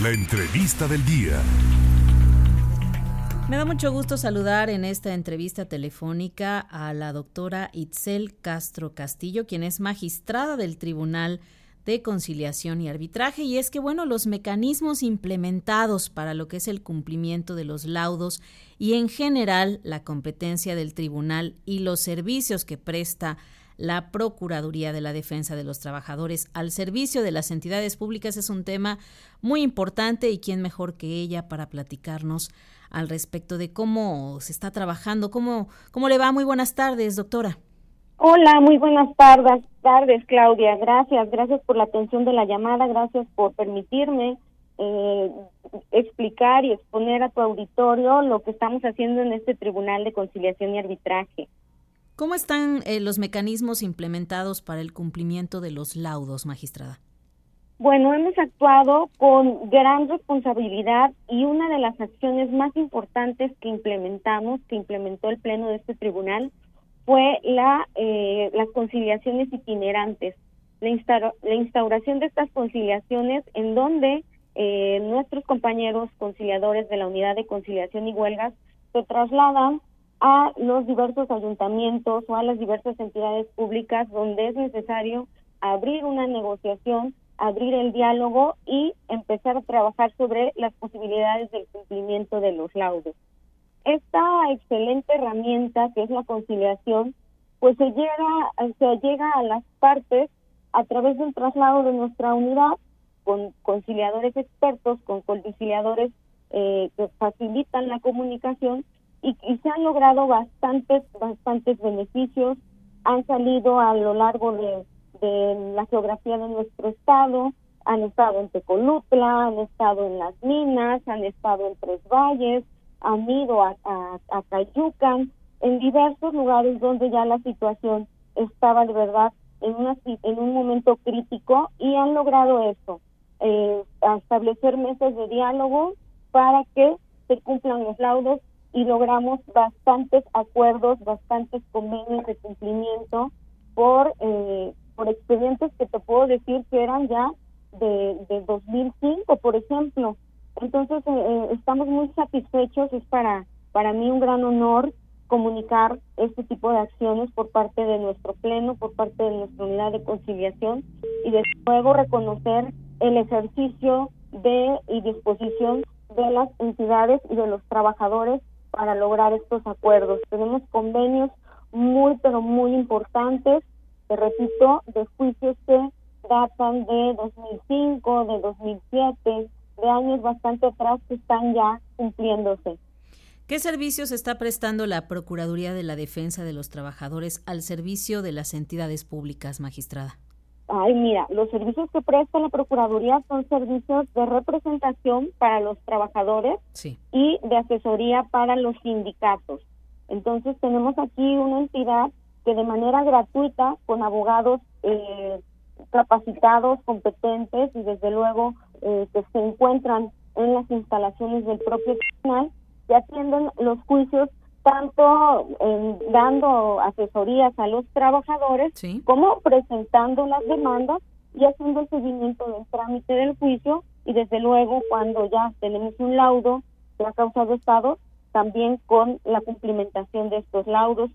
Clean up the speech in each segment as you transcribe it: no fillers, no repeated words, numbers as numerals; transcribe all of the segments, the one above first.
La entrevista del día. Me da mucho gusto saludar en esta entrevista telefónica a la doctora Itzel Castro Castillo, quien es magistrada del Tribunal de Conciliación y Arbitraje. Y es que, bueno, los mecanismos implementados para lo que es el cumplimiento de los laudos y en general la competencia del tribunal y los servicios que presta la Procuraduría de la Defensa de los Trabajadores al Servicio de las Entidades Públicas es un tema muy importante, y quién mejor que ella para platicarnos al respecto de cómo se está trabajando. ¿Cómo le va? Muy buenas tardes, doctora. Hola, muy buenas tardes, Claudia. Gracias por la atención de la llamada, gracias por permitirme explicar y exponer a tu auditorio lo que estamos haciendo en este Tribunal de Conciliación y Arbitraje. ¿Cómo están los mecanismos implementados para el cumplimiento de los laudos, magistrada? Bueno, hemos actuado con gran responsabilidad, y una de las acciones más importantes que implementó el Pleno de este tribunal, fue las conciliaciones itinerantes. La instauración de estas conciliaciones, en donde nuestros compañeros conciliadores de la Unidad de Conciliación y Huelgas se trasladan a los diversos ayuntamientos o a las diversas entidades públicas donde es necesario abrir una negociación, abrir el diálogo y empezar a trabajar sobre las posibilidades del cumplimiento de los laudos. Esta excelente herramienta que es la conciliación, pues se llega a las partes a través del traslado de nuestra unidad con conciliadores expertos, con conciliadores que facilitan la comunicación, y se han logrado bastantes beneficios. Han salido a lo largo de la geografía de nuestro estado, han estado en Tecolutla, han estado en las minas, han estado en Tres Valles, han ido a Cayucan, en diversos lugares donde ya la situación estaba de verdad en un momento crítico, y han logrado eso, establecer mesas de diálogo para que se cumplan los laudos, y logramos bastantes acuerdos, bastantes convenios de cumplimiento por expedientes que te puedo decir que eran ya de 2005, por ejemplo. Entonces estamos muy satisfechos. Es para mí un gran honor comunicar este tipo de acciones por parte de nuestro pleno, por parte de nuestra unidad de conciliación, y desde luego reconocer el ejercicio y disposición de las entidades y de los trabajadores para lograr estos acuerdos. Tenemos convenios muy importantes, te repito, de juicios que datan de 2005, de 2007, de años bastante atrás que están ya cumpliéndose. ¿Qué servicios está prestando la Procuraduría de la Defensa de los Trabajadores al servicio de las entidades públicas, magistrada? Ay, mira, los servicios que presta la Procuraduría son servicios de representación para los trabajadores, sí, y de asesoría para los sindicatos. Entonces tenemos aquí una entidad que de manera gratuita, con abogados capacitados, competentes y desde luego que se encuentran en las instalaciones del propio tribunal, que atienden los juicios, tanto dando asesorías a los trabajadores, sí, como presentando las demandas y haciendo el seguimiento del trámite del juicio, y desde luego cuando ya tenemos un laudo de la causa de Estado, también con la cumplimentación de estos laudos.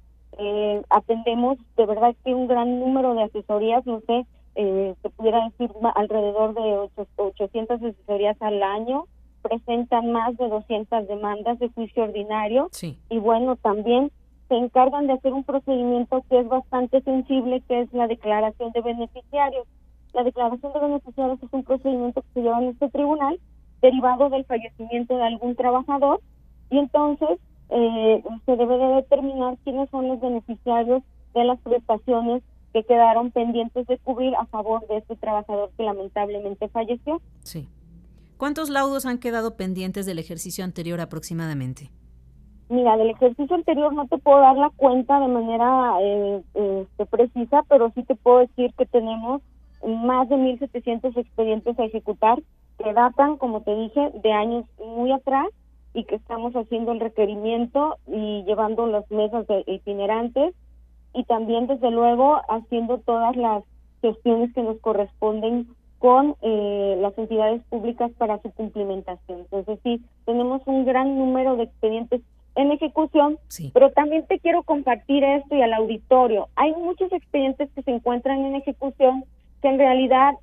Atendemos de verdad que un gran número de asesorías, no sé, se pudiera decir alrededor de 800 asesorías al año. Presentan más de 200 demandas de juicio ordinario, sí, y bueno, también se encargan de hacer un procedimiento que es bastante sensible, que es la declaración de beneficiarios. La declaración de beneficiarios es un procedimiento que se lleva en este tribunal derivado del fallecimiento de algún trabajador, y entonces se debe de determinar quiénes son los beneficiarios de las prestaciones que quedaron pendientes de cubrir a favor de este trabajador que lamentablemente falleció. Sí. ¿Cuántos laudos han quedado pendientes del ejercicio anterior aproximadamente? Mira, del ejercicio anterior no te puedo dar la cuenta de manera precisa, pero sí te puedo decir que tenemos más de 1.700 expedientes a ejecutar que datan, como te dije, de años muy atrás, y que estamos haciendo el requerimiento y llevando las mesas de itinerantes, y también desde luego haciendo todas las gestiones que nos corresponden con las entidades públicas para su cumplimentación. Entonces sí, tenemos un gran número de expedientes en ejecución, sí. Pero también te quiero compartir esto y al auditorio. Hay muchos expedientes que se encuentran en ejecución que en realidad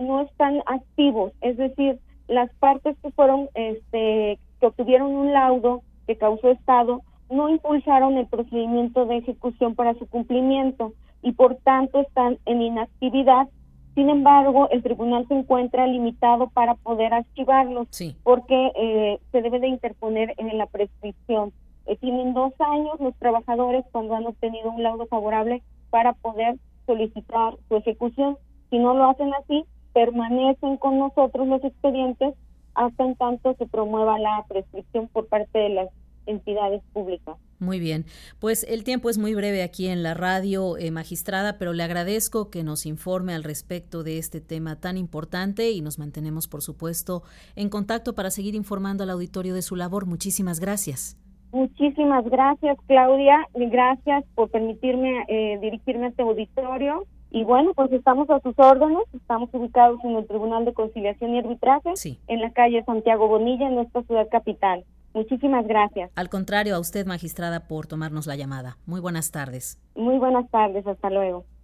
no están activos, es decir, las partes que fueron, que obtuvieron un laudo que causó estado, no impulsaron el procedimiento de ejecución para su cumplimiento y por tanto están en inactividad. Sin embargo, el tribunal se encuentra limitado para poder archivarlos, sí. Porque se debe de interponer en la prescripción. Tienen 2 años los trabajadores cuando han obtenido un laudo favorable para poder solicitar su ejecución. Si no lo hacen así, permanecen con nosotros los expedientes hasta en tanto se promueva la prescripción por parte de las entidades públicas. Muy bien, pues el tiempo es muy breve aquí en la radio, magistrada, pero le agradezco que nos informe al respecto de este tema tan importante y nos mantenemos, por supuesto, en contacto para seguir informando al auditorio de su labor. Muchísimas gracias. Muchísimas gracias, Claudia, gracias por permitirme dirigirme a este auditorio. Y bueno, pues estamos a sus órdenes, estamos ubicados en el Tribunal de Conciliación y Arbitraje, sí. En la calle Santiago Bonilla, en nuestra ciudad capital. Muchísimas gracias. Al contrario, a usted, magistrada, por tomarnos la llamada. Muy buenas tardes. Muy buenas tardes, hasta luego.